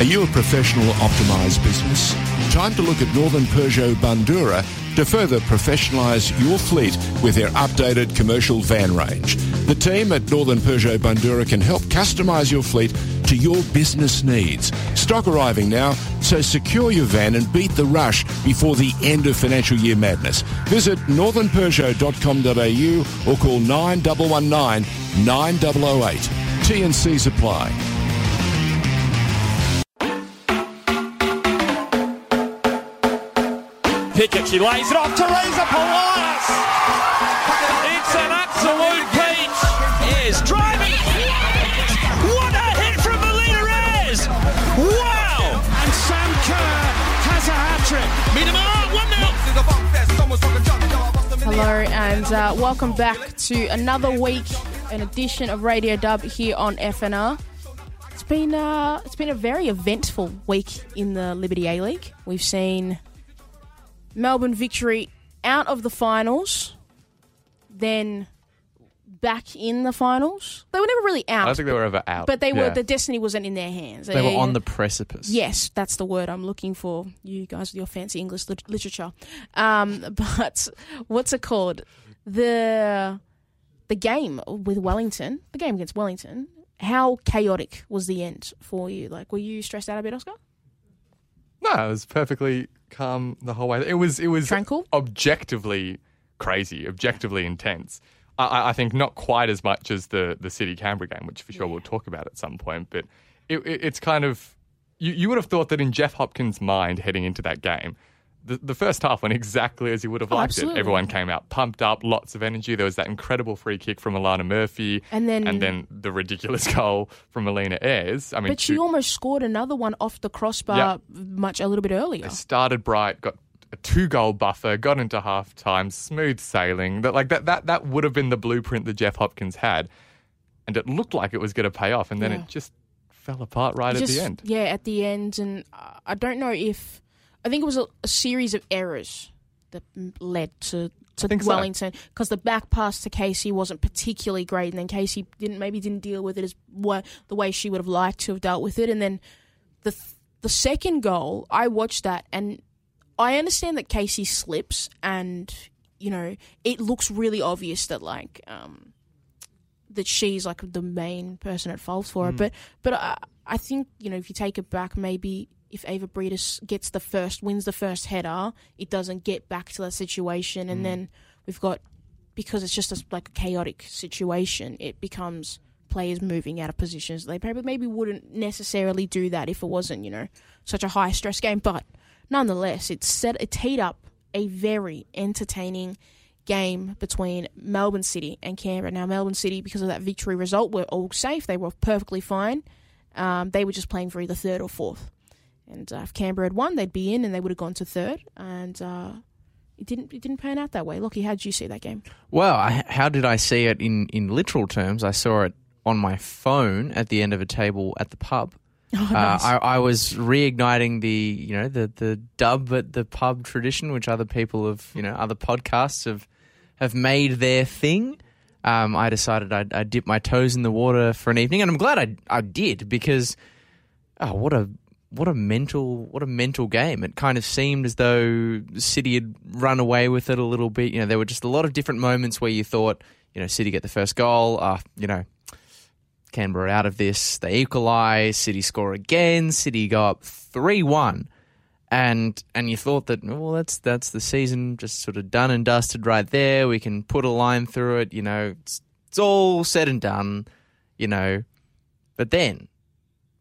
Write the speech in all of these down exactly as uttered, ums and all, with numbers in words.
Are you a professional optimised business? Time to look at Northern Peugeot Bundoora to further professionalise your fleet with their updated commercial van range. The team at Northern Peugeot Bundoora can help customise your fleet to your business needs. Stock arriving now, so secure your van and beat the rush before the end of financial year madness. Visit northern peugeot dot com dot a u or call nine one one nine nine zero zero eight. T and C Supply. Pickett, she lays it off, Teresa Polias! It's an absolute peach! Ayres driving! What a hit from Melina Ayres! Wow! And Sam Kerr has a hat-trick. one nil! Hello and uh, welcome back to another week, an edition of Radio Dub here on F N R. It's been, uh, it's been a very eventful week in the Liberty A-League. We've seen Melbourne Victory out of the finals, then back in the finals. They were never really out. I don't think they were ever out. But they were. Yeah. The destiny wasn't in their hands. They, they were on the precipice. Yes, that's the word I'm looking for. You guys with your fancy English lit- literature. Um, but what's it called? The the game with Wellington, the game against Wellington, how chaotic was the end for you? Like, were you stressed out a bit, Oscar? No, it was perfectly calm the whole way. It was it was Tranquil? Objectively crazy, objectively intense. I, I think not quite as much as the, the City Canberra game, which for sure yeah. we'll talk about at some point. But it, it, it's kind of you, you would have thought that in Jeff Hopkins' mind heading into that game, the, the first half went exactly as he would have liked oh, it. Everyone came out pumped up, lots of energy. There was that incredible free kick from Alana Murphy, and then and then the ridiculous goal from Melina Ayres. I mean, but she two, almost scored another one off the crossbar yeah. much a little bit earlier. They started bright, got a two-goal buffer, got into half-time, smooth sailing. That like that that that would have been the blueprint that Jeff Hopkins had, and it looked like it was going to pay off, and then yeah. it just fell apart right just, at the end. Yeah, at the end, and I don't know if. I think it was a, a series of errors that led to, to Wellington because so. the back pass to Casey wasn't particularly great, and then Casey didn't maybe didn't deal with it as what, the way she would have liked to have dealt with it. And then the the second goal, I watched that, and I understand that Casey slips, and you know it looks really obvious that like um, that she's like the main person at fault for mm. it. But but I, I think you know if you take it back, maybe. If Ava Breedis gets the first, wins the first header, it doesn't get back to that situation. And mm. then we've got, because it's just a, like a chaotic situation, it becomes players moving out of positions. They probably maybe wouldn't necessarily do that if it wasn't, you know, such a high-stress game. But nonetheless, it, set, it teed up a very entertaining game between Melbourne City and Canberra. Now, Melbourne City, because of that victory result, were all safe. They were perfectly fine. Um, they were just playing for either third or fourth. And uh, if Canberra had won, they'd be in and they would have gone to third. And uh, it didn't it didn't pan out that way. Lockie, how did you see that game? Well, I, how did I see it in, in literal terms? I saw it on my phone at the end of a table at the pub. Oh, nice. uh, I, I was reigniting the you know the, the dub at the pub tradition, which other people have you know other podcasts have have made their thing. Um, I decided I'd, I'd dip my toes in the water for an evening, and I'm glad I I did because oh what a What a mental, what a mental game. It kind of seemed as though City had run away with it a little bit. You know, there were just a lot of different moments where you thought, you know, City get the first goal, uh, you know, Canberra out of this, they equalise, City score again, City go up three one. And and you thought that, well, that's that's the season just sort of done and dusted right there. We can put a line through it, you know, it's, it's all said and done, you know. But then,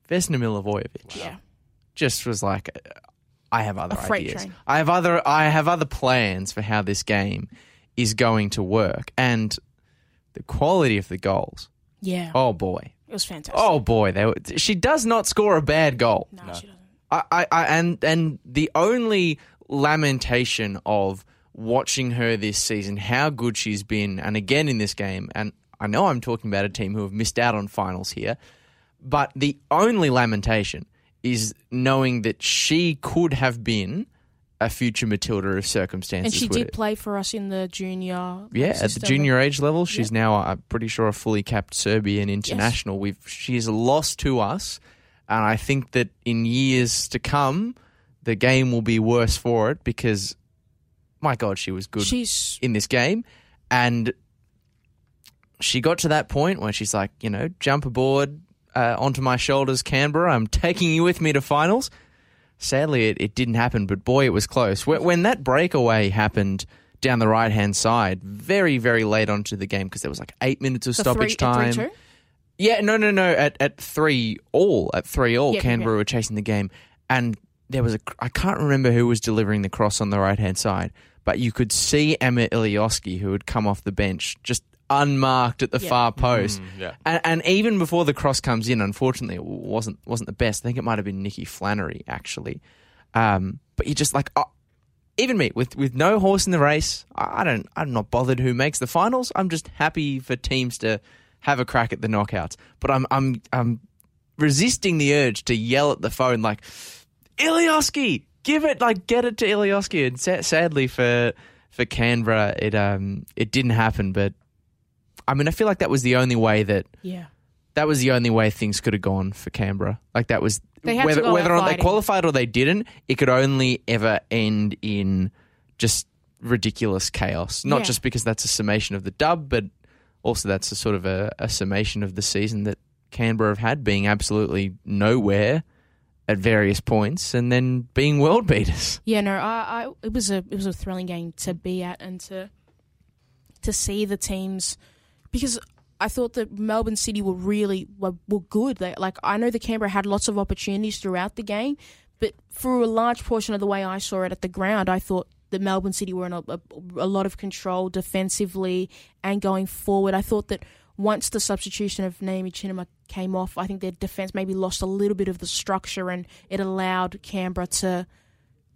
Vesna Milivojevic. Yeah. Just was like, I have other ideas. Train. I have other. I have other plans for how this game is going to work, and the quality of the goals. Yeah. Oh boy, it was fantastic. Oh boy, they were, she does not score a bad goal. No, no. She doesn't. I, I, I, and and the only lamentation of watching her this season, how good she's been, and again in this game, and I know I'm talking about a team who have missed out on finals here, but the only lamentation is knowing that she could have been a future Matilda of circumstances. And she did play for us in the junior. Yeah, at the junior age level. She's now, I'm pretty sure, a fully capped Serbian international. Yes. We've She is a loss to us And I think that in years to come, the game will be worse for it because, my God, she was good she's... in this game. And she got to that point where she's like, you know, jump aboard, uh, onto my shoulders, Canberra. I'm taking you with me to finals. Sadly, it, it didn't happen, but boy, it was close. When, when that breakaway happened down the right-hand side, very, very late onto the game because there was like eight minutes of the stoppage three, time. Three, yeah, no, no, no. At, at three all, at three all, yep, Canberra okay. were chasing the game. And there was a, I can't remember who was delivering the cross on the right-hand side, but you could see Emma Ilioski, who had come off the bench, just unmarked at the yep. far post. Mm, yeah. and, and even before the cross comes in, unfortunately, it wasn't wasn't the best. I think it might have been Nikki Flannery, actually. Um, but you're just like, oh, even me, with, with no horse in the race, I don't, I'm not bothered who makes the finals. I'm just happy for teams to have a crack at the knockouts. But I'm I'm I'm resisting the urge to yell at the phone like, Ilioski, give it, like, get it to Ilioski. And sa- sadly for for Canberra, it um it didn't happen. But I mean, I feel like that was the only way that yeah. that was the only way things could have gone for Canberra. Like that was they had whether to go whether or not they qualified or they didn't, it could only ever end in just ridiculous chaos. Not yeah. just because that's a summation of the dub, but also that's a sort of a, a summation of the season that Canberra have had, being absolutely nowhere at various points and then being world beaters. Yeah, no, I, I it was a it was a thrilling game to be at and to to see the teams. Because I thought that Melbourne City were really were, were good. They, like I know that Canberra had lots of opportunities throughout the game, but for a large portion of the way I saw it at the ground, I thought that Melbourne City were in a, a, a lot of control defensively and going forward. I thought that once the substitution of Naomi Chinima came off, I think their defence maybe lost a little bit of the structure and it allowed Canberra to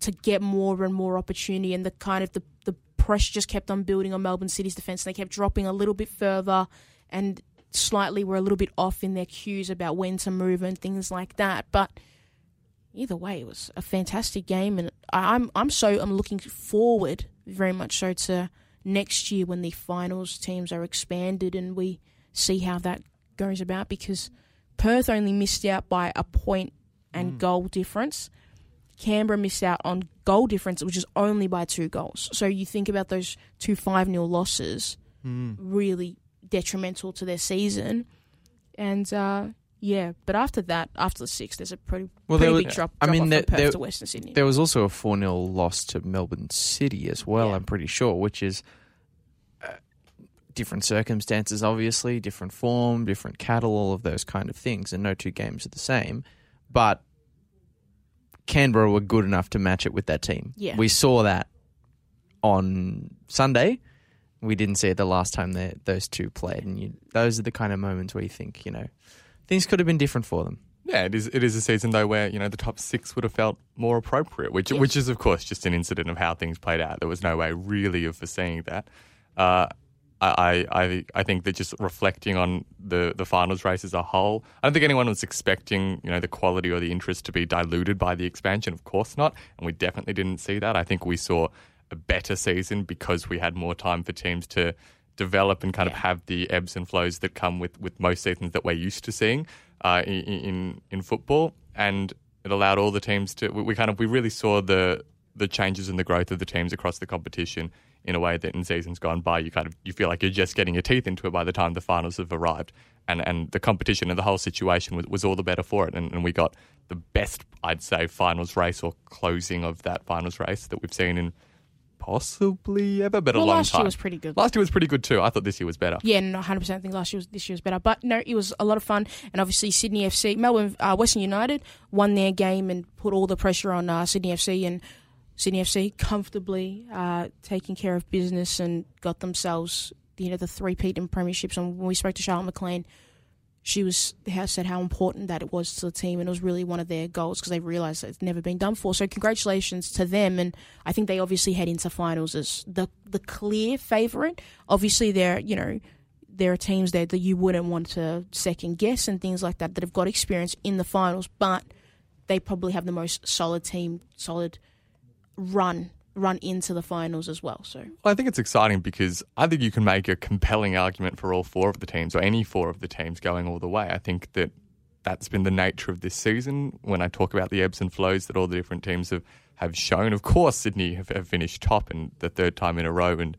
to get more and more opportunity, and the kind of the, the pressure just kept on building on Melbourne City's defence, and they kept dropping a little bit further and slightly were a little bit off in their cues about when to move and things like that. But either way, it was a fantastic game, and I'm I'm so I'm looking forward very much so to next year when the finals teams are expanded and we see how that goes about, because Perth only missed out by a point and mm. goal difference. Canberra missed out on goal difference, which is only by two goals. So you think about those two five nil losses, mm. really detrimental to their season. And uh, yeah, but after that, after the six, there's a pretty, well, pretty was, big drop, I drop mean, off there, from Perth there, to Western Sydney. There was also a four nil loss to Melbourne City as well, yeah. I'm pretty sure, which is uh, different circumstances, obviously, different form, different cattle, all of those kind of things, and no two games are the same. But Canberra were good enough to match it with that team. Yeah. We saw that on Sunday. We didn't see it the last time they, those two played. And you, those are the kind of moments where you think, you know, things could have been different for them. Yeah, it is It is a season, though, where, you know, the top six would have felt more appropriate, which yes. which is, of course, just an incident of how things played out. There was no way really of foreseeing that. Uh, I, I I think that just reflecting on the, the finals race as a whole, I don't think anyone was expecting, you know, the quality or the interest to be diluted by the expansion. Of course not. And we definitely didn't see that. I think we saw a better season because we had more time for teams to develop and kind yeah. of have the ebbs and flows that come with, with most seasons that we're used to seeing uh, in, in in football. And it allowed all the teams to, we, we kind of, we really saw the the changes and the growth of the teams across the competition in a way that in seasons gone by, you kind of you feel like you're just getting your teeth into it by the time the finals have arrived. And and the competition and the whole situation was, was all the better for it. And, and we got the best, I'd say, finals race or closing of that finals race that we've seen in possibly ever, but well, a long last time. Last year was pretty good. Last year was pretty good too. I thought this year was better. Yeah, no, one hundred percent I think last year was, this year was better. But no, it was a lot of fun. And obviously Sydney F C, Melbourne, uh, Western United won their game and put all the pressure on uh, Sydney F C and Sydney F C comfortably uh, taking care of business and got themselves, you know, the three-peat in premierships. And when we spoke to Charlotte McLean, she was said how important that it was to the team, and it was really one of their goals because they realised it's never been done for. So congratulations to them, and I think they obviously head into finals as the the clear favourite. Obviously, they're, you know, there are teams there that you wouldn't want to second guess and things like that that have got experience in the finals, but they probably have the most solid team, solid run run into the finals as well. So well, I think it's exciting because I think you can make a compelling argument for all four of the teams or any four of the teams going all the way. I think that that's been the nature of this season. When I talk about the ebbs and flows that all the different teams have, have shown, of course Sydney have, have finished top and the third time in a row, and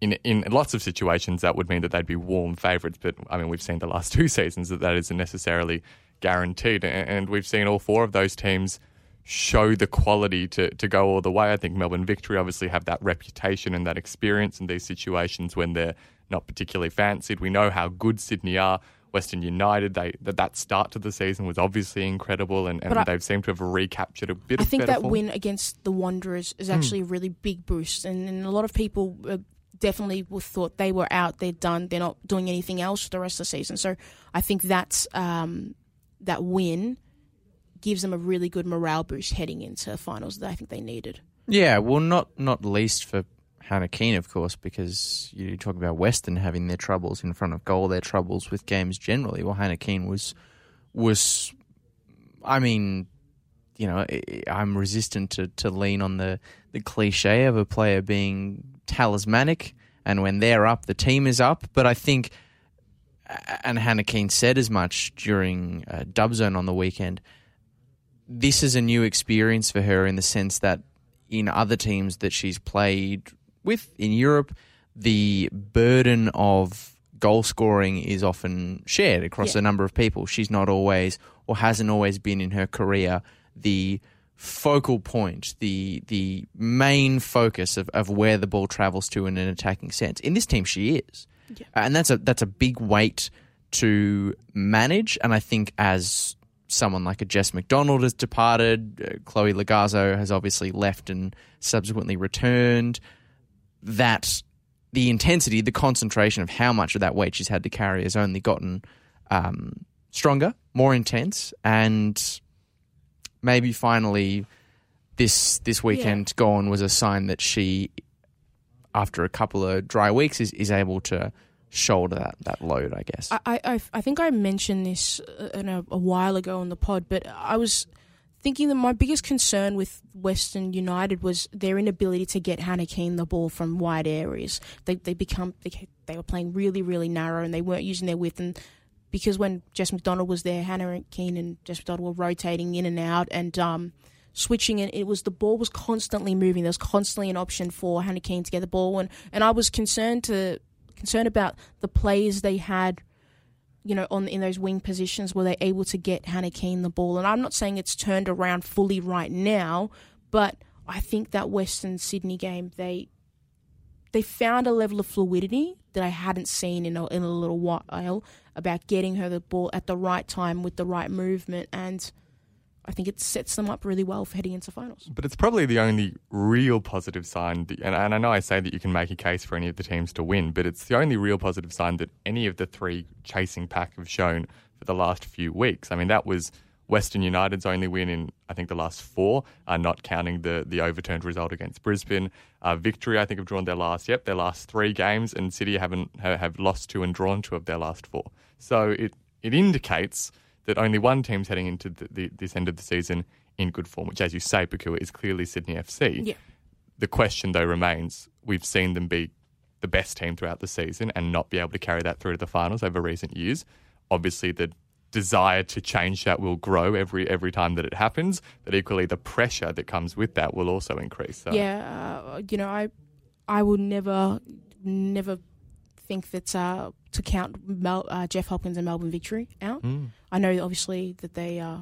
in in lots of situations that would mean that they'd be warm favourites, but I mean we've seen the last two seasons that that isn't necessarily guaranteed, and, and we've seen all four of those teams show the quality to, to go all the way. I think Melbourne Victory obviously have that reputation and that experience in these situations when they're not particularly fancied. We know how good Sydney are. Western United, they that, that start to the season was obviously incredible, and, and I, they've seemed to have recaptured a bit I of I think that form. Win against the Wanderers is actually mm. a really big boost, and, and a lot of people uh, definitely thought they were out, they're done, they're not doing anything else for the rest of the season. So I think that's um, that win gives them a really good morale boost heading into finals that I think they needed. Yeah, well, not not least for Hannah Keane, of course, because you talk about Western having their troubles in front of goal, their troubles with games generally. Well, Hannah Keane was, was, I mean, you know, I'm resistant to, to lean on the, the cliche of a player being talismanic, and when they're up, the team is up. But I think, and Hannah Keane said as much during uh, Dub Zone on the weekend, this is a new experience for her in the sense that in other teams that she's played with in Europe, the burden of goal scoring is often shared across yeah. a number of people. She's not always, or hasn't always been in her career, the focal point, the the main focus of, of where the ball travels to in an attacking sense. In this team, she is. Yeah. And that's a that's a big weight to manage. And I think as someone like a Jess McDonald has departed, uh, Chloe Logarzo has obviously left and subsequently returned, that the intensity, the concentration of how much of that weight she's had to carry has only gotten um, stronger, more intense, and maybe finally this this weekend yeah. gone was a sign that she, after a couple of dry weeks, is, is able to shoulder that, that load, I guess. I, I I think I mentioned this uh, a, a while ago on the pod, but I was thinking that my biggest concern with Western United was their inability to get Hannah Keane the ball from wide areas. They they become they, they were playing really really narrow, and they weren't using their width. And because when Jess McDonald was there, Hannah Keane and Jess McDonald were rotating in and out and um switching, and it was the ball was constantly moving. There was constantly an option for Hannah Keane to get the ball, and and I was concerned to. Concerned about the players they had, you know, on in those wing positions. Were they able to get Hannah Keane the ball? And I'm not saying it's turned around fully right now, but I think that Western Sydney game, they they found a level of fluidity that I hadn't seen in a, in a little while about getting her the ball at the right time with the right movement, and I think it sets them up really well for heading into finals. But it's probably the only real positive sign, that, and, and I know I say that you can make a case for any of the teams to win, but it's the only real positive sign that any of the three chasing pack have shown for the last few weeks. I mean, that was Western United's only win in, I think, the last four, uh, not counting the, the overturned result against Brisbane. Uh, Victory, I think, have drawn their last, yep, their last three games, and City haven't have lost two and drawn two of their last four. So it, it indicates that only one team's heading into the, the, this end of the season in good form, which, as you say, Pokuah, is clearly Sydney F C. Yeah. The question, though, remains, we've seen them be the best team throughout the season and not be able to carry that through to the finals over recent years. Obviously, the desire to change that will grow every every time that it happens, but equally the pressure that comes with that will also increase. So. Yeah, uh, you know, I I would never, never... think that uh, to count Mel, uh, Jeff Hopkins and Melbourne Victory out. Mm. I know, obviously, that they uh,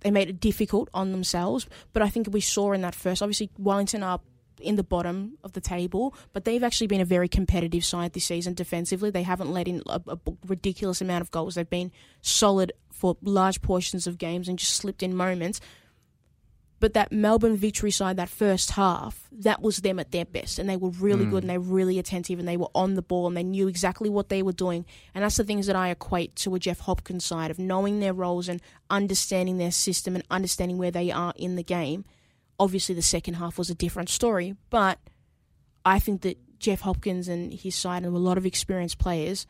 they made it difficult on themselves, but I think we saw in that first, obviously, Wellington are in the bottom of the table, but they've actually been a very competitive side this season defensively. They haven't let in a, a ridiculous amount of goals. They've been solid for large portions of games and just slipped in moments. But that Melbourne Victory side, that first half, that was them at their best, and they were really mm. good, and they were really attentive, and they were on the ball, and they knew exactly what they were doing. And that's the things that I equate to a Jeff Hopkins side of knowing their roles and understanding their system and understanding where they are in the game. Obviously, the second half was a different story, but I think that Jeff Hopkins and his side and a lot of experienced players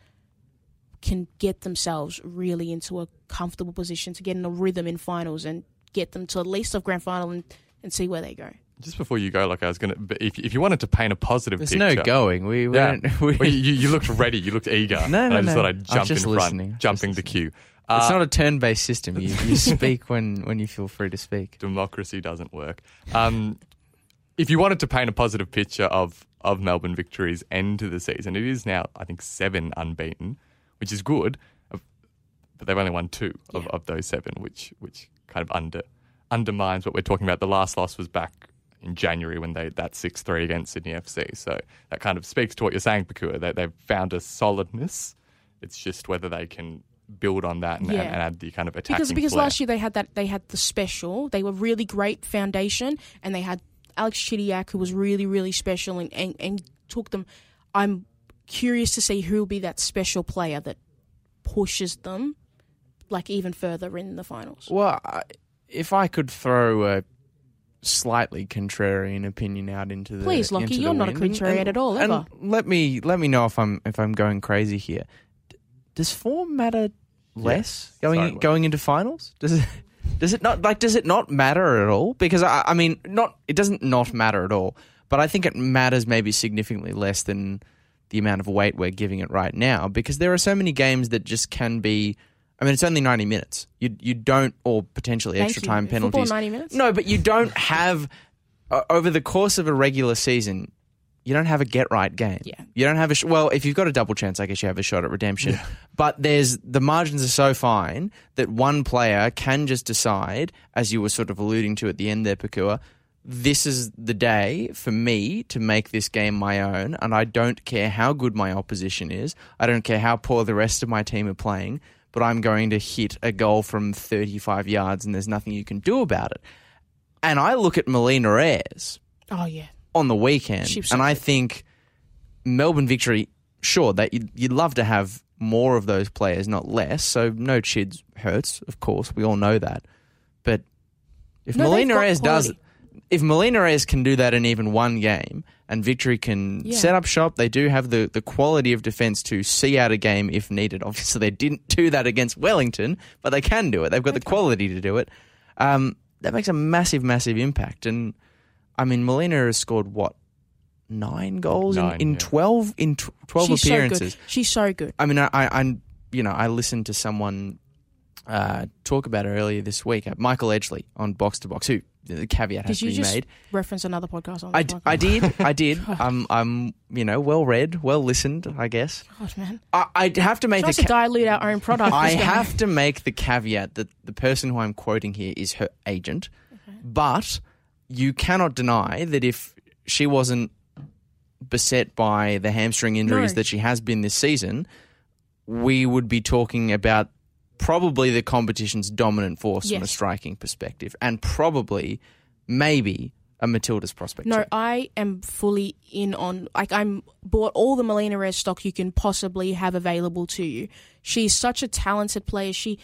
can get themselves really into a comfortable position to get in a rhythm in finals and get them to at least the grand final and, and see where they go. Just before you go, like I was going to, if if you wanted to paint a positive There's picture. There's no going. We weren't. Yeah. We, well, you, you looked ready. You looked eager. no, no, and I just no. thought I'd jump just in front, listening. jumping the queue. Uh, it's not a turn-based system. You, you speak when, when you feel free to speak. Democracy doesn't work. Um, if you wanted to paint a positive picture of, of Melbourne Victory's end to the season, it is now, I think, seven unbeaten, which is good, but they've only won two of, yeah. of those seven, which which kind of under undermines what we're talking about. The last loss was back in January when they that six three against Sydney F C. So that kind of speaks to what you're saying, Pokuah, that they've found a solidness. It's just whether they can build on that and, yeah. and add the kind of attacking because because flair. Last year they had that they had the special. They were really great foundation, and they had Alex Chidiac, who was really really special and, and and took them. I'm curious to see who will be that special player that pushes them like even further in the finals. Well, I, if I could throw a slightly contrarian opinion out into the please, Lockie, you're wind. Not a contrarian and, at all. Ever. And let me let me know if I'm if I'm going crazy here. Does form matter less yes. going Sorry, going into finals? Does it does it not like does it not matter at all? Because I, I mean, not it doesn't not matter at all, but I think it matters maybe significantly less than the amount of weight we're giving it right now, because there are so many games that just can be. I mean, it's only ninety minutes. You you don't, or potentially extra Thank time you. penalties. Football ninety minutes? No, but you don't have uh, over the course of a regular season. You don't have a get right game. Yeah. You don't have a sh- well, if you've got a double chance, I guess you have a shot at redemption. Yeah. But there's the margins are so fine that one player can just decide, as you were sort of alluding to at the end there, Pokuah, this is the day for me to make this game my own, and I don't care how good my opposition is. I don't care how poor the rest of my team are playing, but I'm going to hit a goal from thirty-five yards and there's nothing you can do about it. And I look at Melina Ayres. Oh yeah. On the weekend, so and I good. think Melbourne Victory, sure, that you'd, you'd love to have more of those players, not less, so no Chids hurts, of course, we all know that. But if no, Melina Ayres does, if Melina Ayres can do that in even one game and Victory can yeah. set up shop, they do have the, the quality of defence to see out a game if needed. Obviously, they didn't do that against Wellington, but they can do it. They've got That's the quality fun. to do it. Um, that makes a massive, massive impact, and I mean, Melina has scored, what, nine goals nine, in, in yeah. twelve in tw- twelve She's appearances. So good. She's so good. I mean, I, I, I you know, I listened to someone uh, talk about her earlier this week, uh, Michael Edgley on Box to Box, who the caveat did has to be made. Did you just reference another podcast? On I, d- podcast? I did. I did. I'm, I'm, you know, well read, well listened, I guess. God, man. I, I have to make the ca- to dilute our own product. I have to make the caveat that the person who I'm quoting here is her agent, okay. but you cannot deny that if she wasn't beset by the hamstring injuries no. that she has been this season, we would be talking about probably the competition's dominant force yes. from a striking perspective, and probably, maybe, a Matilda's prospect. No, too. I am fully in on, like, I'm bought all the Melina Ayres stock you can possibly have available to you. She's such a talented player. She...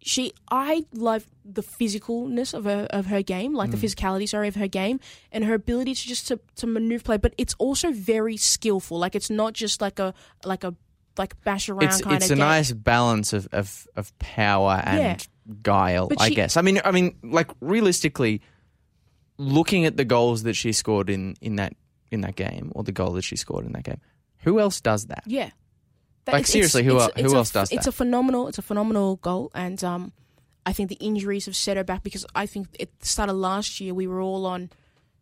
She, I love the physicalness of her of her game, like mm. the physicality, sorry, of her game, and her ability to just to, to maneuver play. But it's also very skillful. Like it's not just like a like a like bash around it's, kind it's of. It's a game. nice balance of, of, of power and yeah. guile, but I she, guess. I mean, I mean, like realistically, looking at the goals that she scored in, in that in that game, or the goal that she scored in that game, who else does that? Yeah. Like it's, seriously, who, it's, are, who a, else does it's that? It's a phenomenal, it's a phenomenal goal, and um, I think the injuries have set her back, because I think at the start of last year we were all on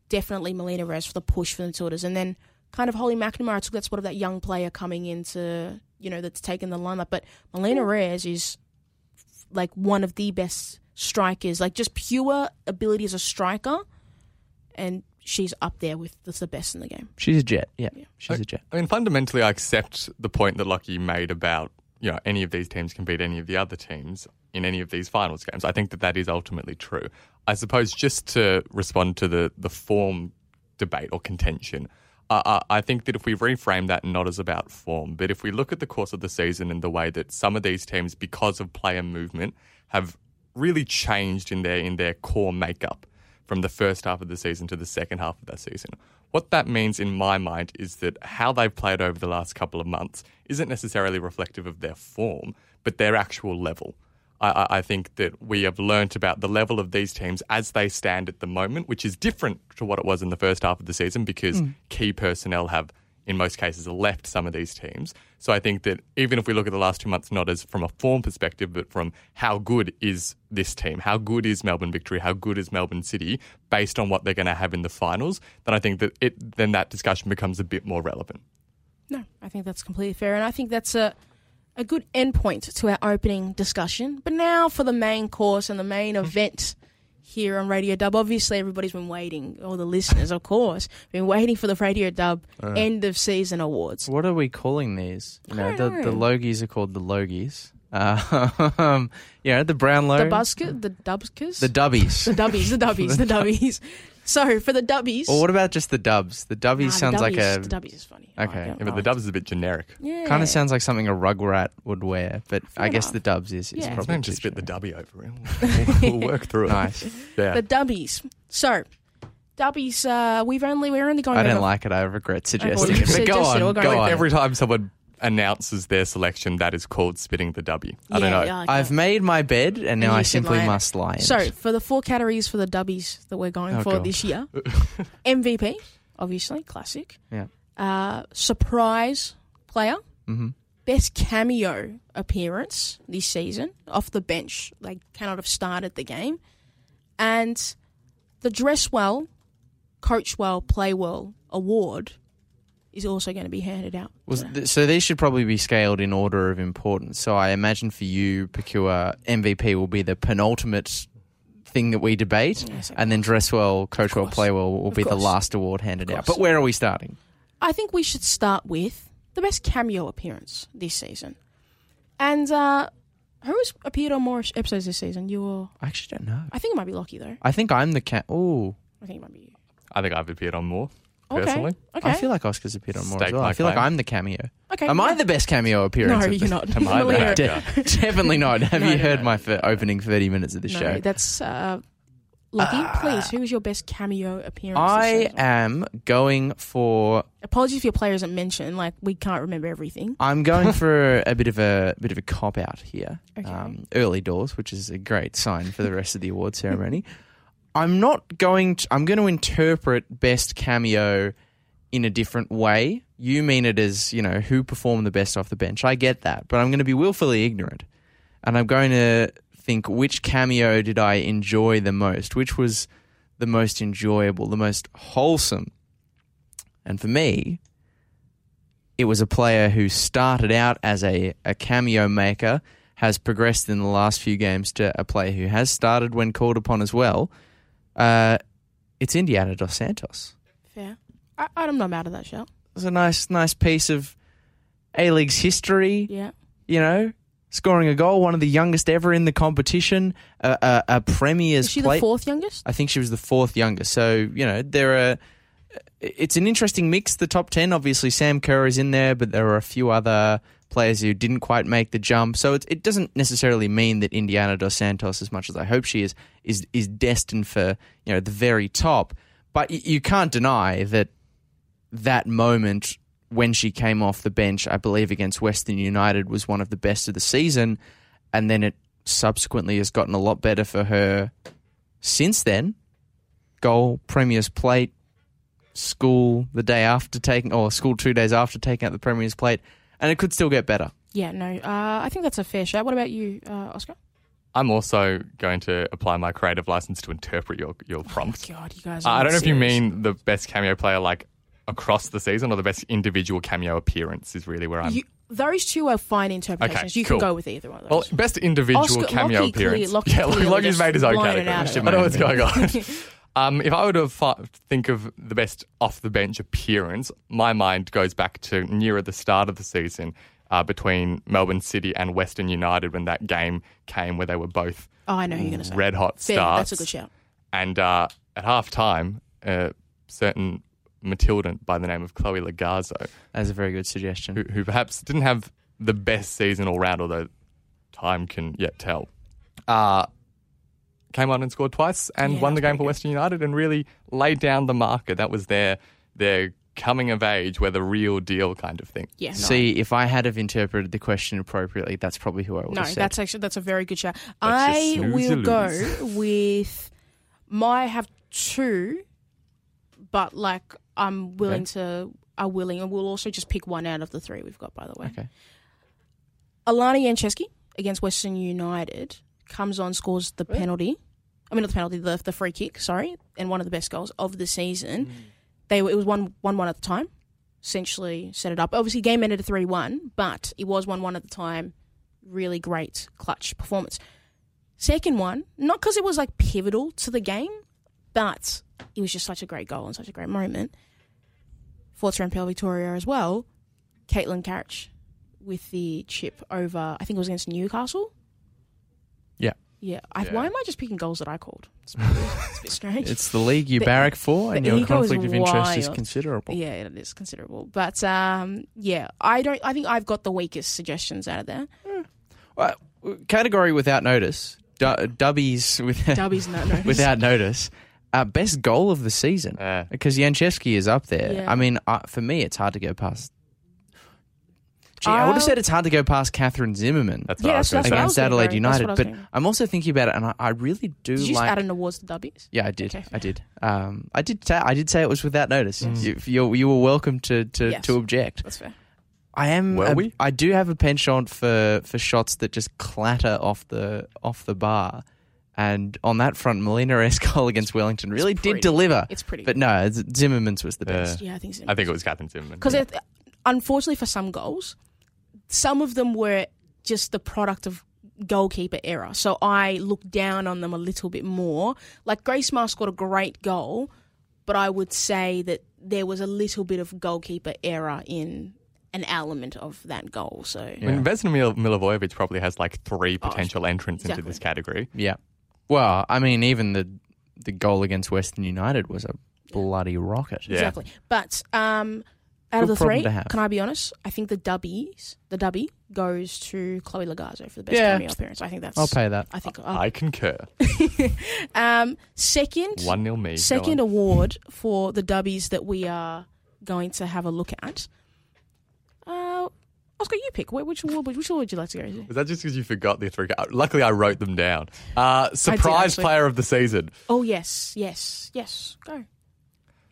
definitely Melina Ayres for the push for the Matildas, and then kind of Holly McNamara took that spot of that young player coming into, you know, that's taken the lineup. But Melina Ayres is like one of the best strikers, like just pure ability as a striker, and she's up there with that's the best in the game. She's a jet, yeah. yeah. She's I, a jet. I mean, fundamentally, I accept the point that Lockie made about, you know, any of these teams can beat any of the other teams in any of these finals games. I think that that is ultimately true. I suppose just to respond to the, the form debate or contention, uh, uh, I think that if we reframe that not as about form, but if we look at the course of the season and the way that some of these teams, because of player movement, have really changed in their in their core makeup from the first half of the season to the second half of that season. What that means in my mind is that how they've played over the last couple of months isn't necessarily reflective of their form, but their actual level. I, I think that we have learnt about the level of these teams as they stand at the moment, which is different to what it was in the first half of the season because mm. key personnel have, in most cases, left some of these teams. So I think that even if we look at the last two months, not as from a form perspective, but from how good is this team, how good is Melbourne Victory, how good is Melbourne City, based on what they're going to have in the finals, then I think that it then that discussion becomes a bit more relevant. No, I think that's completely fair. And I think that's a... a good endpoint to our opening discussion. But now for the main course and the main event here on Radio Dub. Obviously, everybody's been waiting, all the listeners, of course, been waiting for the Radio Dub uh, end-of-season awards. What are we calling these? You know, the, know. the Logies are called the Logies. Uh, yeah, the brown low. The Buskers? The Dubskers? The Dubbies. the Dubbies, the Dubbies, the Dubbies. So, for the Dubbies... Or what about just the Dubs? The Dubbies nah, sounds the dubbies, like a... The Dubbies is funny. Okay. Oh, yeah, but the Dubs is a bit generic. Yeah. Kind of sounds like something a Rugrat would wear, but Fair I enough. guess the Dubs is, is yeah. probably... Let's just spit the Dubby over him. We'll, we'll work through it. Nice. Yeah. The Dubbies. So, Dubbies, uh, we've only... We're only going... I don't over... like it. I regret suggesting it. But go on, go on. Go on. Every time someone... announces their selection, that is called spitting the dubby. I yeah, don't know. Yeah, okay. I've made my bed and now and I simply lie must lie in. So, for the four categories for the dubbies that we're going oh for God. this year, M V P, obviously, classic. Yeah. Uh, surprise player. Mm-hmm. Best cameo appearance this season, off the bench. They cannot have started the game. And the dress well, coach well, play well award is also going to be handed out. Was th- so these should probably be scaled in order of importance. So I imagine for you, Pokuah, M V P will be the penultimate thing that we debate, yes, and then dress well, coach well, play well will of be course. the last award handed out. But where are we starting? I think we should start with the best cameo appearance this season. And uh, who's appeared on more episodes this season? You or... I actually don't know. I think it might be Lockie, though. I think I'm the cam... Oh. I think it might be you. I think I've appeared on more. Personally. Okay. okay. I feel like Oscar's appeared on more Stake as well. I feel like I'm the cameo. Okay. Am yeah. I the best cameo appearance? No, you're not. Am I the De- Definitely not. Have no, you no, heard no. my f- opening thirty minutes of the no, show? That's uh, Lockie. Uh, please, who was your best cameo appearance? I am going for. Apologies if your player isn't mentioned. Like we can't remember everything. I'm going for a bit of a, a bit of a cop out here. Okay. Um, early doors, which is a great sign for the rest of the award ceremony. I'm not going to, I'm going to interpret best cameo in a different way. You mean it as, you know, who performed the best off the bench. I get that, but I'm going to be willfully ignorant. And I'm going to think, which cameo did I enjoy the most? Which was the most enjoyable, the most wholesome? And for me, it was a player who started out as a, a cameo maker, has progressed in the last few games to a player who has started when called upon as well. Uh, it's Indiana Dos Santos. Fair. I, I'm not mad at that shout. It's a nice, nice piece of A-League's history. Yeah. You know, scoring a goal, one of the youngest ever in the competition, a, a, a Premier's. Is she plate. the fourth youngest? I think she was the fourth youngest. So, you know, there are. It's an interesting mix, the top ten. Obviously, Sam Kerr is in there, but there are a few other players who didn't quite make the jump. So it, it doesn't necessarily mean that Indiana Dos Santos, as much as I hope she is, is is destined for, you know, the very top. But y- you can't deny that that moment when she came off the bench, I believe against Western United, was one of the best of the season. And then it subsequently has gotten a lot better for her since then. Goal, Premier's Plate, school the day after taking, or school two days after taking out the Premier's Plate. And it could still get better. Yeah, no, uh, I think that's a fair shout. What about you, uh, Oscar? I'm also going to apply my creative license to interpret your, your prompt. Oh my God, you guys are uh, I don't serious. know if you mean the best cameo player like across the season or the best individual cameo appearance is really where I'm... You, those two are fine interpretations. Okay, you cool. can go with either one of those. Well, best individual Oscar, cameo Lockie appearance. Clear, yeah, clear, Lockie's made his own category. I know what's going on. Um, if I were to fi- think of the best off-the-bench appearance, my mind goes back to nearer the start of the season uh, between Melbourne City and Western United when that game came where they were both oh, I know you're gonna say red-hot stars. That's a good shout. And uh, at half-time, a certain Matilda by the name of Chloe Logarzo. That's a very good suggestion. Who, who perhaps didn't have the best season all round, although time can yet tell. Uh came on and scored twice and yeah, won the game for good. Western United and really laid down the marker. That was their their coming of age, we're the real deal kind of thing. Yeah. No. See, if I had have interpreted the question appropriately, that's probably who I would no, have said. No, that's actually that's a very good shout. I will go with my have two, but like I'm willing okay. to are willing, and we'll also just pick one out of the three we've got. By the way, okay. Alana Janczewski against Western United comes on, scores the really? penalty. I mean, not the penalty, the the free kick. Sorry, and one of the best goals of the season. Mm. They it was one one one at the time. Essentially set it up. Obviously, game ended at three one, but it was one one at the time. Really great clutch performance. Second one, not because it was like pivotal to the game, but it was just such a great goal and such a great moment. Forza N P L Victoria as well. Caitlin Carrick with the chip over. I think it was against Newcastle. Yeah. Yeah. I, yeah. Why am I just picking goals that I called? It's, it's a bit strange. It's the league you the, barrack for, and your conflict of interest wild. is considerable. Yeah, it is considerable. But um, yeah, I don't. I think I've got the weakest suggestions out of there. Yeah. Well, category without notice. Du- dubbies without dubbies not notice. without notice. Uh, best goal of the season uh, because Janczewski is up there. Yeah. I mean, uh, for me, it's hard to go past. Gee, I would have said it's hard to go past Catherine Zimmerman that's what yeah, I was that's against Adelaide United, but thinking. I'm also thinking about it, and I, I really do. Did you just like, add an awards to Dubbies? Yeah, I did. Okay. I did. Um, I did. Ta- I did say it was without notice. Mm. You, you, you were welcome to to, yes. to object. That's fair. I am. Were a, we? I do have a penchant for for shots that just clatter off the off the bar. And on that front, Melina Ayres' goal against Wellington really did deliver. It's pretty good. But no, Zimmerman's was the best. Yeah, yeah I think Zimmerman's. I think it was Catherine Zimmerman. Because yeah. unfortunately for some goals, some of them were just the product of goalkeeper error. So I looked down on them a little bit more. Like Grace Marr scored a great goal, but I would say that there was a little bit of goalkeeper error in an element of that goal. So yeah. I mean, Vesna Milivojevic probably has like three potential oh, entrants exactly. into this category. Yeah. Well, I mean, even the the goal against Western United was a bloody rocket. Yeah. Exactly. But um, out Good of the three, can I be honest? I think the dubbies, the dubby goes to Chloe Logarzo for the best cameo yeah. appearance. I think that's... I'll pay that. I think I'll, I concur. um, second... One nil me. Second award for the dubbies that we are going to have a look at. Uh... Oscar, you pick. Which award which, which would you like to go to? Was that just because you forgot the three? Luckily, I wrote them down. Uh, surprise player of the season. Oh, yes, yes, yes. Go.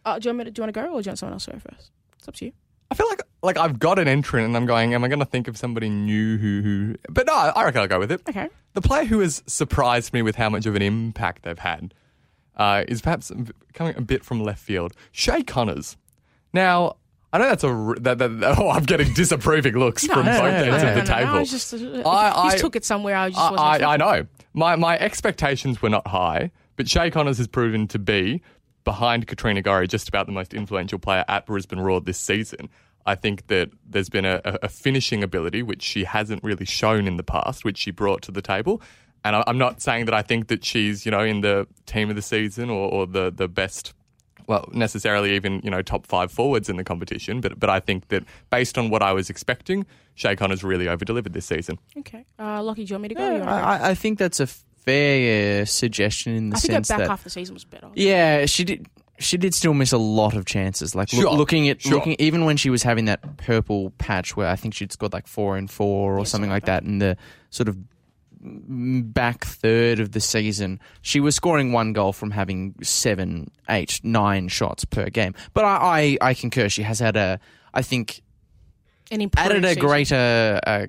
Uh, do you want me to, do you want to go or do you want someone else to go first? It's up to you. I feel like like I've got an entrant and I'm going, am I going to think of somebody new who... who? But no, I reckon I'll go with it. Okay. The player who has surprised me with how much of an impact they've had uh, is perhaps coming a bit from left field. Shea Connors. Now... I know that's a that, that, oh I'm getting disapproving looks no, from no, both no, ends no, of the no, table. No, I, just, I, I took it somewhere. I just I, wasn't I, I know my my expectations were not high, but Shea Connors has proven to be behind Katrina Gorry just about the most influential player at Brisbane Roar this season. I think that there's been a, a finishing ability which she hasn't really shown in the past, which she brought to the table. And I, I'm not saying that I think that she's you know in the team of the season or, or the the best. Well, necessarily even, you know, top five forwards in the competition. But but I think that based on what I was expecting, Shea Connors really over-delivered this season. Okay. Uh, Lockie, do you want me to go? Yeah, I, I think that's a fair suggestion in the I sense that... I think her back that, half the season was better. Yeah, she did She did still miss a lot of chances. Like, sure, look, looking at... Sure. looking Even when she was having that purple patch where I think she'd scored like four and four or yes, something like that in the sort of... back third of the season, she was scoring one goal from having seven, eight, nine shots per game. But I, I, I concur. She has had a, I think, An added a season. greater uh,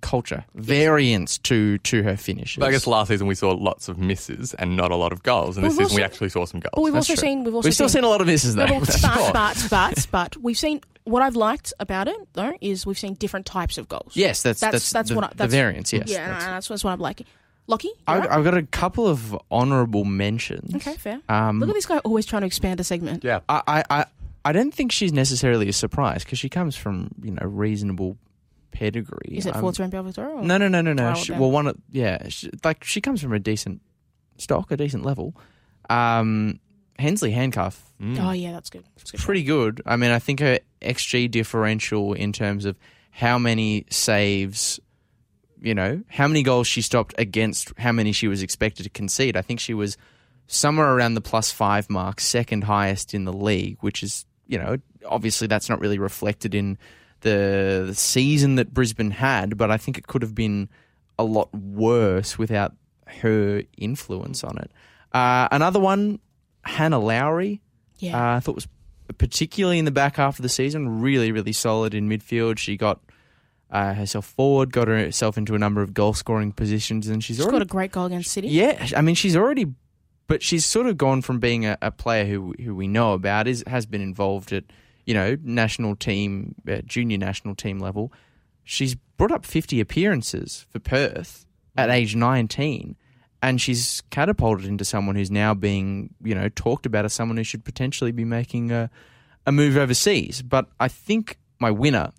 culture, yes. variance to, to her finishes. But I guess last season we saw lots of misses and not a lot of goals. And but this season also, we actually saw some goals. But we've That's also true. seen... We've, also we've still seen, seen a lot of misses though. But, but, but, but, but we've seen... What I've liked about it, though, is we've seen different types of goals. Yes, that's that's, that's, that's the, what I, that's, the variance, yes. Yeah, that's, that's, that's what I'm liking. Lockie? I've, right? I've got a couple of honourable mentions. Okay, fair. Um, Look at this guy always trying to expand a segment. Yeah. I, I, I, I don't think she's necessarily a surprise because she comes from, you know, reasonable pedigree. Is it um, Forza N P L Victoria? No, no, no, no, no. She, well, one, yeah. She, like, she comes from a decent stock, a decent level. Um... Hensley Handcuff. Mm. Oh, yeah, that's good. That's good. Pretty good. I mean, I think her X G differential in terms of how many saves, you know, how many goals she stopped against how many she was expected to concede. I think she was somewhere around the plus five mark, second highest in the league, which is you know, obviously that's not really reflected in the, the season that Brisbane had, but I think it could have been a lot worse without her influence on it. Uh, another one, Hannah Lowry, yeah. uh, I thought was particularly in the back half of the season, really, really solid in midfield. She got uh, herself forward, got herself into a number of goal-scoring positions. and She's, she's already, got a great goal against City. Yeah, I mean, she's already... But she's sort of gone from being a, a player who who we know about, is has been involved at, you know, national team, uh, junior national team level. She's brought up fifty appearances for Perth at age nineteen, and she's catapulted into someone who's now being, you know, talked about as someone who should potentially be making a, a move overseas. But I think my winner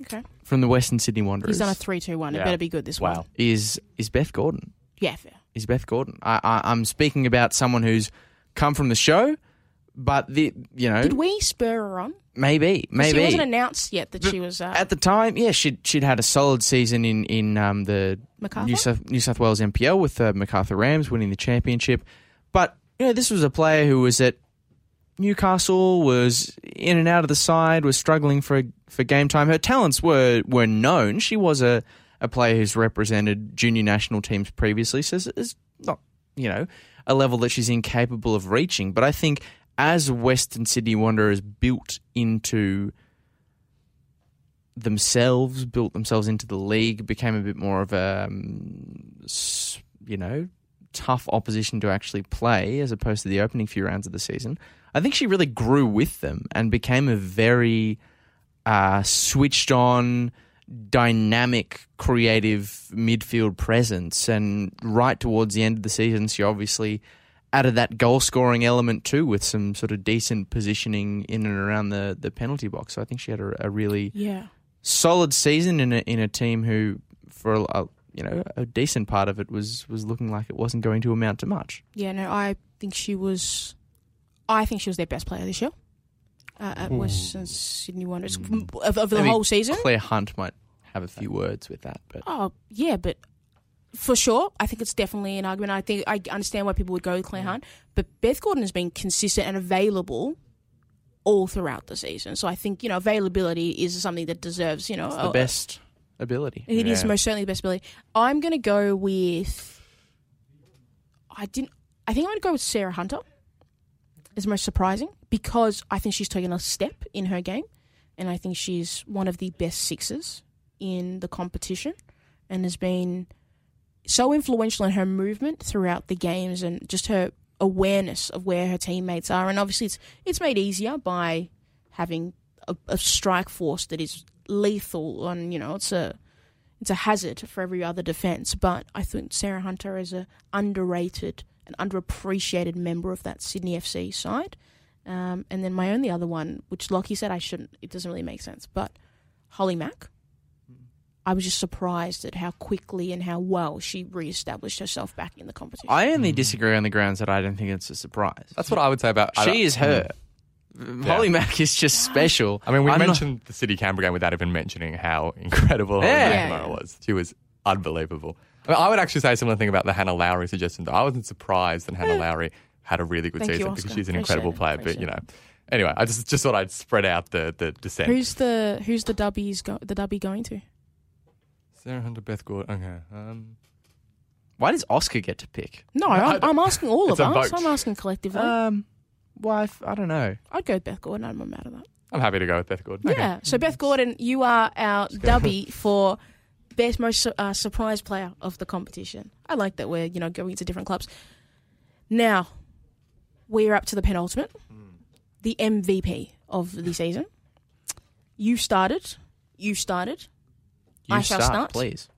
okay. from the Western Sydney Wanderers... He's on a three two one. Yeah. It better be good this wow. one. Is, is Beth Gordon. Yeah, fair. Is Beth Gordon. I, I, I'm speaking about someone who's come from the show, but the you know did we spur her on? Maybe, maybe she wasn't announced yet that but she was uh, at the time. Yeah, she'd she'd had a solid season in in um, the New South, New South Wales M P L with the uh, Macarthur Rams winning the championship. But you know, this was a player who was at Newcastle, was in and out of the side, was struggling for for game time. Her talents were were known. She was a a player who's represented junior national teams previously, says it's not, you know, a level that she's incapable of reaching. But I think as Western Sydney Wanderers built into themselves, built themselves into the league, became a bit more of a, um, you know, tough opposition to actually play as opposed to the opening few rounds of the season, I think she really grew with them and became a very uh, switched-on, dynamic, creative midfield presence, and right towards the end of the season she obviously added that goal-scoring element too with some sort of decent positioning in and around the, the penalty box. So I think she had a, a really yeah. solid season in a, in a team who for a, a, you know a decent part of it was, was looking like it wasn't going to amount to much. Yeah, no, I think she was I think she was their best player this year. Uh, at Ooh. Western Sydney Wanderers over the Maybe whole season. Claire Hunt might have a few words with that. But. Oh, yeah, but for sure, I think it's definitely an argument. I think I understand why people would go with Claire yeah. Hunt, but Beth Gordon has been consistent and available all throughout the season. So I think, you know, availability is something that deserves, you know... It's the a, best ability. It yeah. is most certainly the best ability. I'm going to go with... I didn't... I think I'm going to go with Sarah Hunter. It's most surprising because I think she's taken a step in her game, and I think she's one of the best sixes in the competition and has been so influential in her movement throughout the games and just her awareness of where her teammates are. And obviously it's it's made easier by having a, a strike force that is lethal and, you know, it's a it's a hazard for every other defence. But I think Sarah Hunter is an underrated an underappreciated member of that Sydney F C side. Um, and then my only other one, which Lockie said I shouldn't, it doesn't really make sense, but Holly Mack. I was just surprised at how quickly and how well she reestablished herself back in the competition. I only mm. disagree on the grounds that I don't think it's a surprise. That's what I would say about... I she is her. Yeah. Holly Mack is just special. I mean, we I'm mentioned not... the City Canberra game without even mentioning how incredible yeah. Holly Mack yeah. was. She was unbelievable. I mean, I would actually say a similar thing about the Hannah Lowry suggestion, though. I wasn't surprised that Hannah Lowry had a really good Thank season you, because she's an Appreciate incredible it. player. Appreciate but, you know, anyway, I just just thought I'd spread out the, the dissent. Who's the who's the Dubby's go, the Dubby going to? Sarah Hunter, Beth Gordon. Okay. Um, Why does Oscar get to pick? No, no I'm, I'm asking all of us. I'm asking collectively. Um, wife, I don't know. I'd go with Beth Gordon. I'm not mad at that. I'm happy to go with Beth Gordon. Yeah. Okay. So, Beth Gordon, you are our Dubby for... Best, most uh, surprise player of the competition. I like that we're, you know, going to different clubs. Now, we're up to the penultimate, mm. the M V P of the season. You started. You started. You I shall start, start. Please.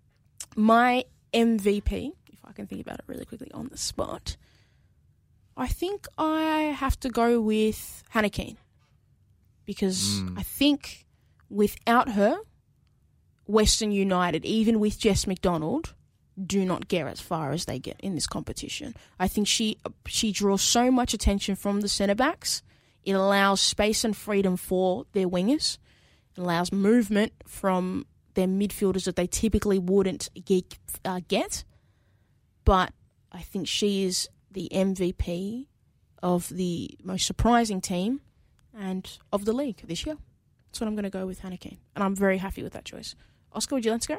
My M V P, if I can think about it really quickly on the spot, I think I have to go with Hannah Keane because mm. I think without her, Western United, even with Jess McDonald, do not get as far as they get in this competition. I think she she draws so much attention from the centre-backs. It allows space and freedom for their wingers. It allows movement from their midfielders that they typically wouldn't get. Uh, get. But I think she is the M V P of the most surprising team and of the league this year. That's what I'm going to go with, Hannah Keane. And I'm very happy with that choice. Oscar, would you like to go?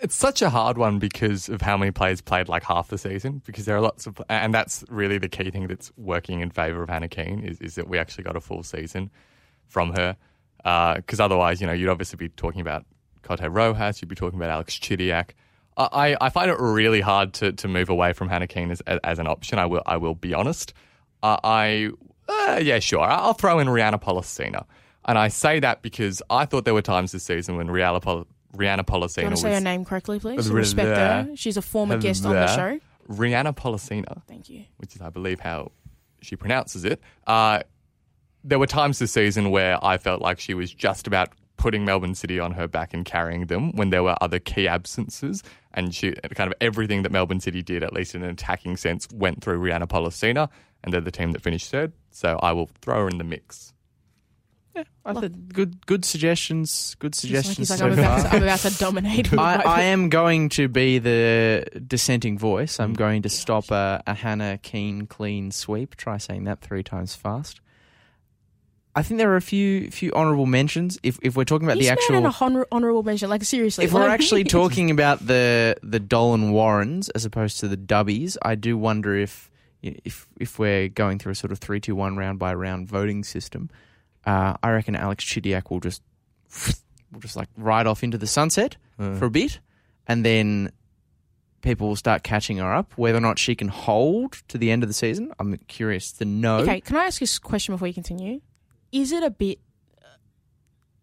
It's such a hard one because of how many players played like half the season, because there are lots of, and that's really the key thing that's working in favour of Hannah Keane is, is that we actually got a full season from her. Because uh, otherwise, you know, you'd obviously be talking about Cote Rojas, you'd be talking about Alex Chidiac. I, I find it really hard to, to move away from Hannah Keane as, as an option. I will I will be honest. Uh, I uh, yeah sure. I'll throw in Rhianna Pollicina, and I say that because I thought there were times this season when Rhianna Pollicina. Rhianna Pollicina. Can I say was, her name correctly, please? Respect her. She's a former there. guest on the show. Rhianna Pollicina. Thank you. Which is, I believe, how she pronounces it. Uh, there were times this season where I felt like she was just about putting Melbourne City on her back and carrying them when there were other key absences. And she kind of everything that Melbourne City did, at least in an attacking sense, went through Rhianna Pollicina, and they're the team that finished third. So I will throw her in the mix. Yeah, I Look, said good, good suggestions. Good suggestions. Like, so I'm, about to, I'm about to dominate. I, I am going to be the dissenting voice. I'm going to stop a, a Hannah Keane clean sweep. Try saying that three times fast. I think there are a few few honourable mentions. If if we're talking about He's the actual a honor, honourable mention, like seriously, if like, we're actually talking about the the Dolan Warrens as opposed to the Dubbies, I do wonder if if if we're going through a sort of three, two, one round by round voting system. Uh, I reckon Alex Chidiac will just will just like ride off into the sunset uh. for a bit, and then people will start catching her up. Whether or not she can hold to the end of the season, I'm curious to know. Okay, can I ask you a question before you continue? Is it a bit?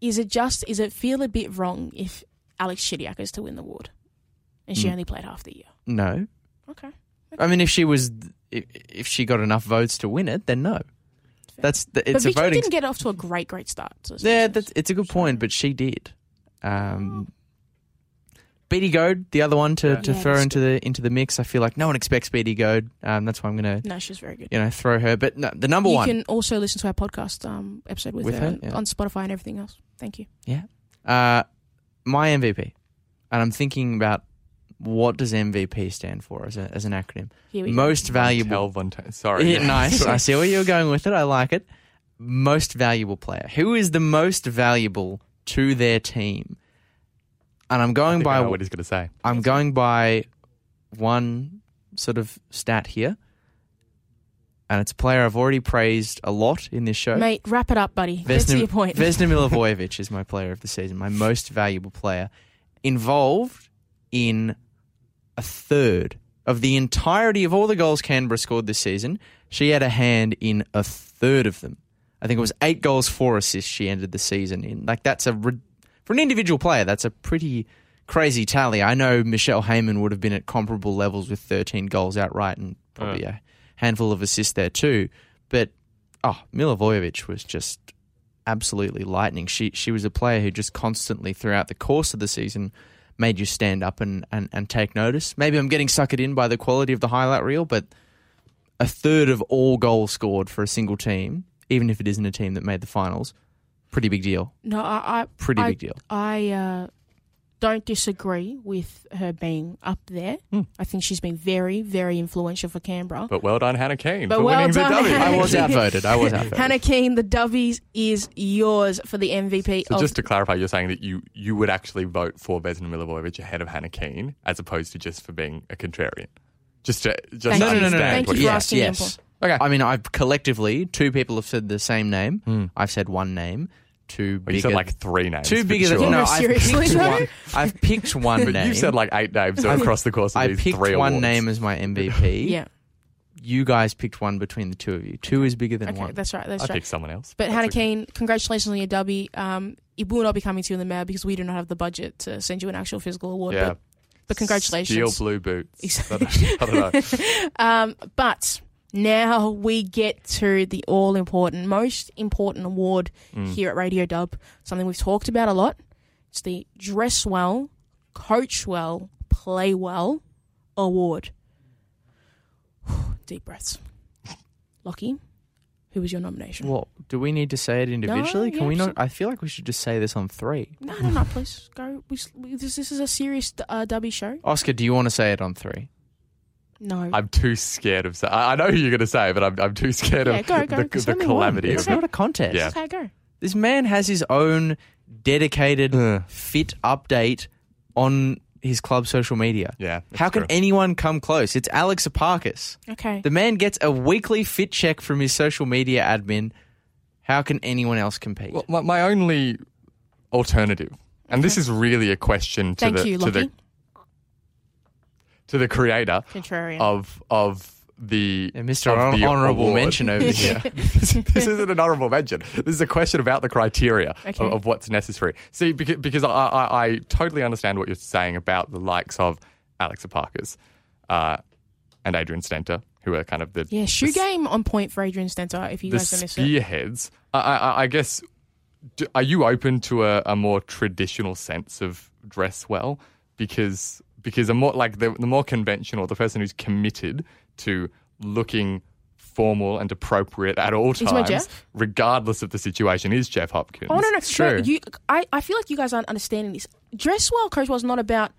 Is it just? Is it feel a bit wrong if Alex Chidiac is to win the award, and she mm. only played half the year? No. Okay. okay. I mean, if she was, if she got enough votes to win it, then no. That's the, it's but Vicky didn't get off to a great, great start. So yeah, that's, it's a good point, but she did. Um, Beattie Goad, the other one to, yeah. to yeah, throw into good. the into the mix. I feel like no one expects Beattie Goad. Um, that's why I'm going to. No, she's very good. You know, throw her. But no, the number you one. You can also listen to our podcast um, episode with, with her, her yeah. on Spotify and everything else. Thank you. Yeah, uh, my M V P, and I'm thinking about. What does M V P stand for as, a, as an acronym? Most go. valuable. Vontae. Sorry. Yeah, nice. I see where you're going with it. I like it. Most valuable player. Who is the most valuable to their team? And I'm going I by I know what he's going to say. I'm going by one sort of stat here, and it's a player I've already praised a lot in this show. Mate, wrap it up, buddy. Vesna, Get to your point. Vesna Milivojevic is my player of the season. My most valuable player involved in. A third of the entirety of all the goals Canberra scored this season, she had a hand in a third of them. I think it was eight goals, four assists she ended the season in. Like that's a for an individual player, that's a pretty crazy tally. I know Michelle Hayman would have been at comparable levels with thirteen goals outright and probably yeah. a handful of assists there too. But oh, Milivojevic was just absolutely lightning. She she was a player who just constantly throughout the course of the season. Made you stand up and, and, and take notice. Maybe I'm getting suckered in by the quality of the highlight reel, but a third of all goals scored for a single team, even if it isn't a team that made the finals, pretty big deal. No, I... I pretty I, big deal. I uh, don't disagree with her being up there. Mm. I think she's been very, very influential for Canberra. But well done, Hannah Keane, but for well winning done, the Dubbies. I was outvoted. I was outvoted. Hannah Keane, the Dubbies is yours for the M V P. So of just to clarify, you're saying that you, you would actually vote for Vesna Milivojevic ahead of Hannah Keane as opposed to just for being a contrarian? Just to just no, understand. No, no, no. Thank what you for yes, asking. Yes. Okay. I mean, I've collectively, two people have said the same name. Mm. I've said one name. Two well, you said like three names. Two bigger sure. than no, no, I've seriously, picked one. I've picked one but name. You said like eight names across the course of I these three awards. I picked one name as my M V P. Yeah. You guys picked one between the two of you. Two is bigger than okay, one. That's right. That's I right. I picked someone else. But that's Hannah okay. Keane, congratulations on your dubby. Um, it will not be coming to you in the mail because we do not have the budget to send you an actual physical award. Yeah. But, but congratulations. Steel blue boots. I don't, I don't know. um, but... Now we get to the all-important, most important award mm. here at Radio Dub, something we've talked about a lot. It's the Dress Well, Coach Well, Play Well award. Deep breaths. Lockie, who was your nomination? Well, do we need to say it individually? No, Can yeah, we not? I feel like we should just say this on three. No, no, no, please go. We, this, this is a serious uh, dubby show. Oscar, do you want to say it on three? No. I'm too scared of... I know who you're going to say, but I'm, I'm too scared yeah, of go, go, the, the, the calamity. It's not a contest. Yeah. Okay, go. This man has his own dedicated uh. fit update on his club's social media. Yeah. How can true. anyone come close? It's Alex Aparkas. Okay. The man gets a weekly fit check from his social media admin. How can anyone else compete? Well, my, my only alternative, and okay. this is really a question to Thank the... You, to the To the creator Contrarian. of of the yeah, Mister Of the honourable award. mention over here. this, this isn't an honourable mention. This is a question about the criteria okay. of, of what's necessary. See, because, because I, I, I totally understand what you're saying about the likes of Alex Aparkas uh, and Adrian Stenter, who are kind of the yeah shoe the, game on point for Adrian Stenter. If you guys don't miss it, spearheads. I, I, I guess. Do, are you open to a, a more traditional sense of dress well? Because. Because the more like the, the more conventional, the person who's committed to looking formal and appropriate at all times, regardless of the situation, is Jeff Hopkins. Oh no, no, true. You, I, I feel like you guys aren't understanding this. Dress well, coach well is not about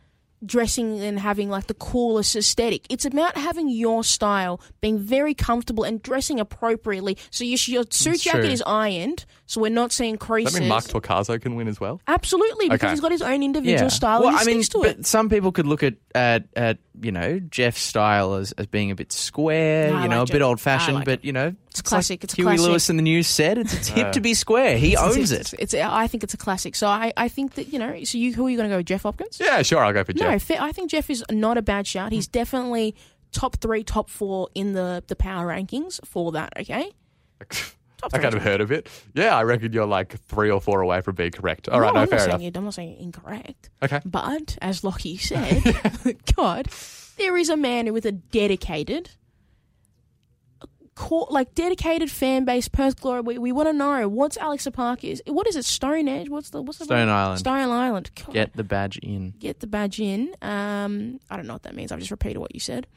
dressing and having like the coolest aesthetic. It's about having your style, being very comfortable and dressing appropriately. So your, your suit it's jacket true. is ironed, so we're not seeing creases. Does that mean Mark Torcaso can win as well? Absolutely, because okay. he's got his own individual yeah. style well, and he I sticks mean, to it. But some people could look at, at, at you know, Jeff's style as, as being a bit square, no, you know, like a bit old-fashioned, like but, you know... It's, it's classic. Like it's a Huey classic. Lewis and the News said it's, it's hip to be square. He it's, owns it's, it. It's, it's, I think it's a classic. So I, I think that, you know, so you, who are you going to go with, Jeff Hopkins? Yeah, sure, I'll go for Jeff. No, I think Jeff is not a bad shout. He's definitely top three, top four in the, the power rankings for that, okay? Top I kind of heard of it. Yeah, I reckon you're like three or four away from being correct. All no, right, no, I'm fair enough. I'm not saying you're incorrect. Okay. But, as Lockie said, God, there is a man with a dedicated... Core, like dedicated fan base, Perth Glory. We, we want to know what's Alex Aparkas. What is it? Stone Edge. What's the what's the Stone one? Island? Stone Island. God. Get the badge in. Get the badge in. Um, I don't know what that means. I've just repeated what you said.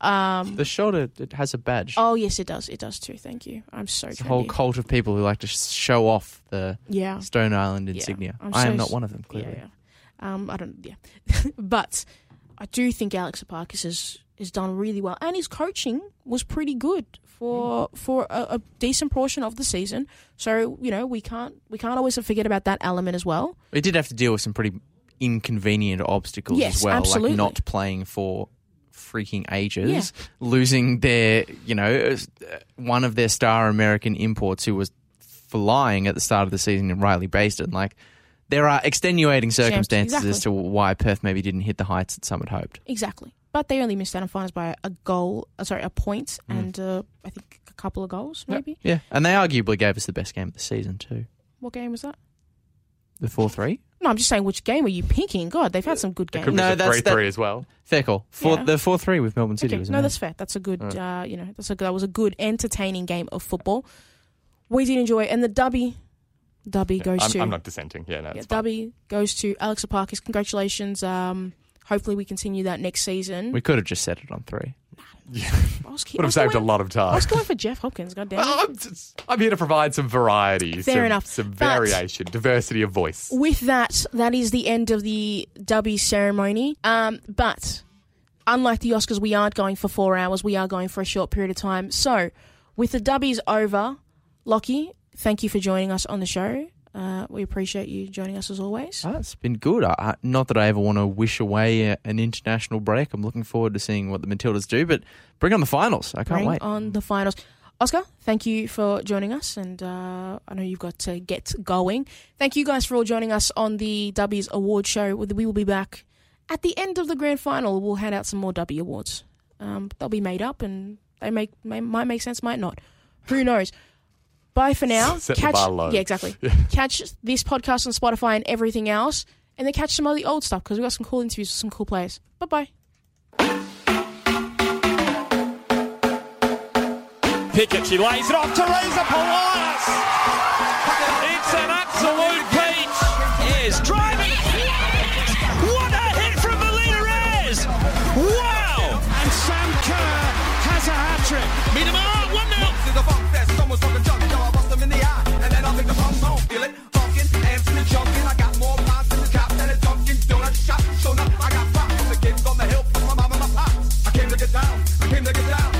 Um, the shoulder it has a badge. Oh yes, it does. It does too. Thank you. I'm so. It's trendy. A whole cult of people who like to show off the yeah. Stone Island insignia. Yeah. So I am not one of them. Clearly. Yeah, yeah. Um, I don't. Yeah, but I do think Alex Aparkas is. Has done really well, and his coaching was pretty good for for a, a decent portion of the season. So you know we can't we can't always forget about that element as well. We did have to deal with some pretty inconvenient obstacles yes, as well, absolutely. like not playing for freaking ages, yeah. losing their you know one of their star American imports who was flying at the start of the season in Riley Bayston. Like there are extenuating circumstances exactly. as to why Perth maybe didn't hit the heights that some had hoped. Exactly. But they only missed out on finals by a goal, uh, sorry, a point mm. and uh, I think a couple of goals, maybe. Yep. Yeah, and they arguably gave us the best game of the season too. What game was that? The four three? No, I'm just saying which game were you picking? God, they've had some good games. It could no, be the three three that, as well. Fair call. Four, yeah. The four three with Melbourne City okay. was amazing. No, that's fair. That's a good, uh, you know, that's a, that was a good entertaining game of football. We did enjoy it. And the dubby, dubby yeah, goes I'm, to... I'm not dissenting. Yeah, no, yeah, dubby goes to Alex Aparkas. Congratulations, um... Hopefully we continue that next season. We could have just set it on three. Nah, yeah. I was, I would have saved going, a lot of time. I was going for Jeff Hopkins, goddamn. I'm, I'm here to provide some variety. Fair some, enough. Some but variation, diversity of voice. With that, that is the end of the Dubby ceremony. Um, but unlike the Oscars, we aren't going for four hours. We are going for a short period of time. So with the Dubbies over, Lockie, thank you for joining us on the show. Uh, we appreciate you joining us as always. Oh, it's been good. I, not that I ever want to wish away a, an international break. I'm looking forward to seeing what the Matildas do, but bring on the finals. I can't bring wait. Bring on the finals. Oscar, thank you for joining us, and uh, I know you've got to get going. Thank you guys for all joining us on the Dubbies Award Show. We will be back at the end of the grand final. We'll hand out some more Dubby Awards. Um, they'll be made up, and they make may, might make sense, might not. Who knows? Bye for now. Set catch, the bar low. Yeah, exactly. Yeah. Catch this podcast on Spotify and everything else, and then catch some of the old stuff because we've got some cool interviews with some cool players. Bye-bye. Pickett, she lays it off. Teresa Polias. It's an absolute peach. Ayres driving. What a hit from Melina Ayres. Wow. And Sam Kerr has a hat-trick. Meet him up. I got five, the kids on the hill, my mom and my pops. I came to get down. came to get down.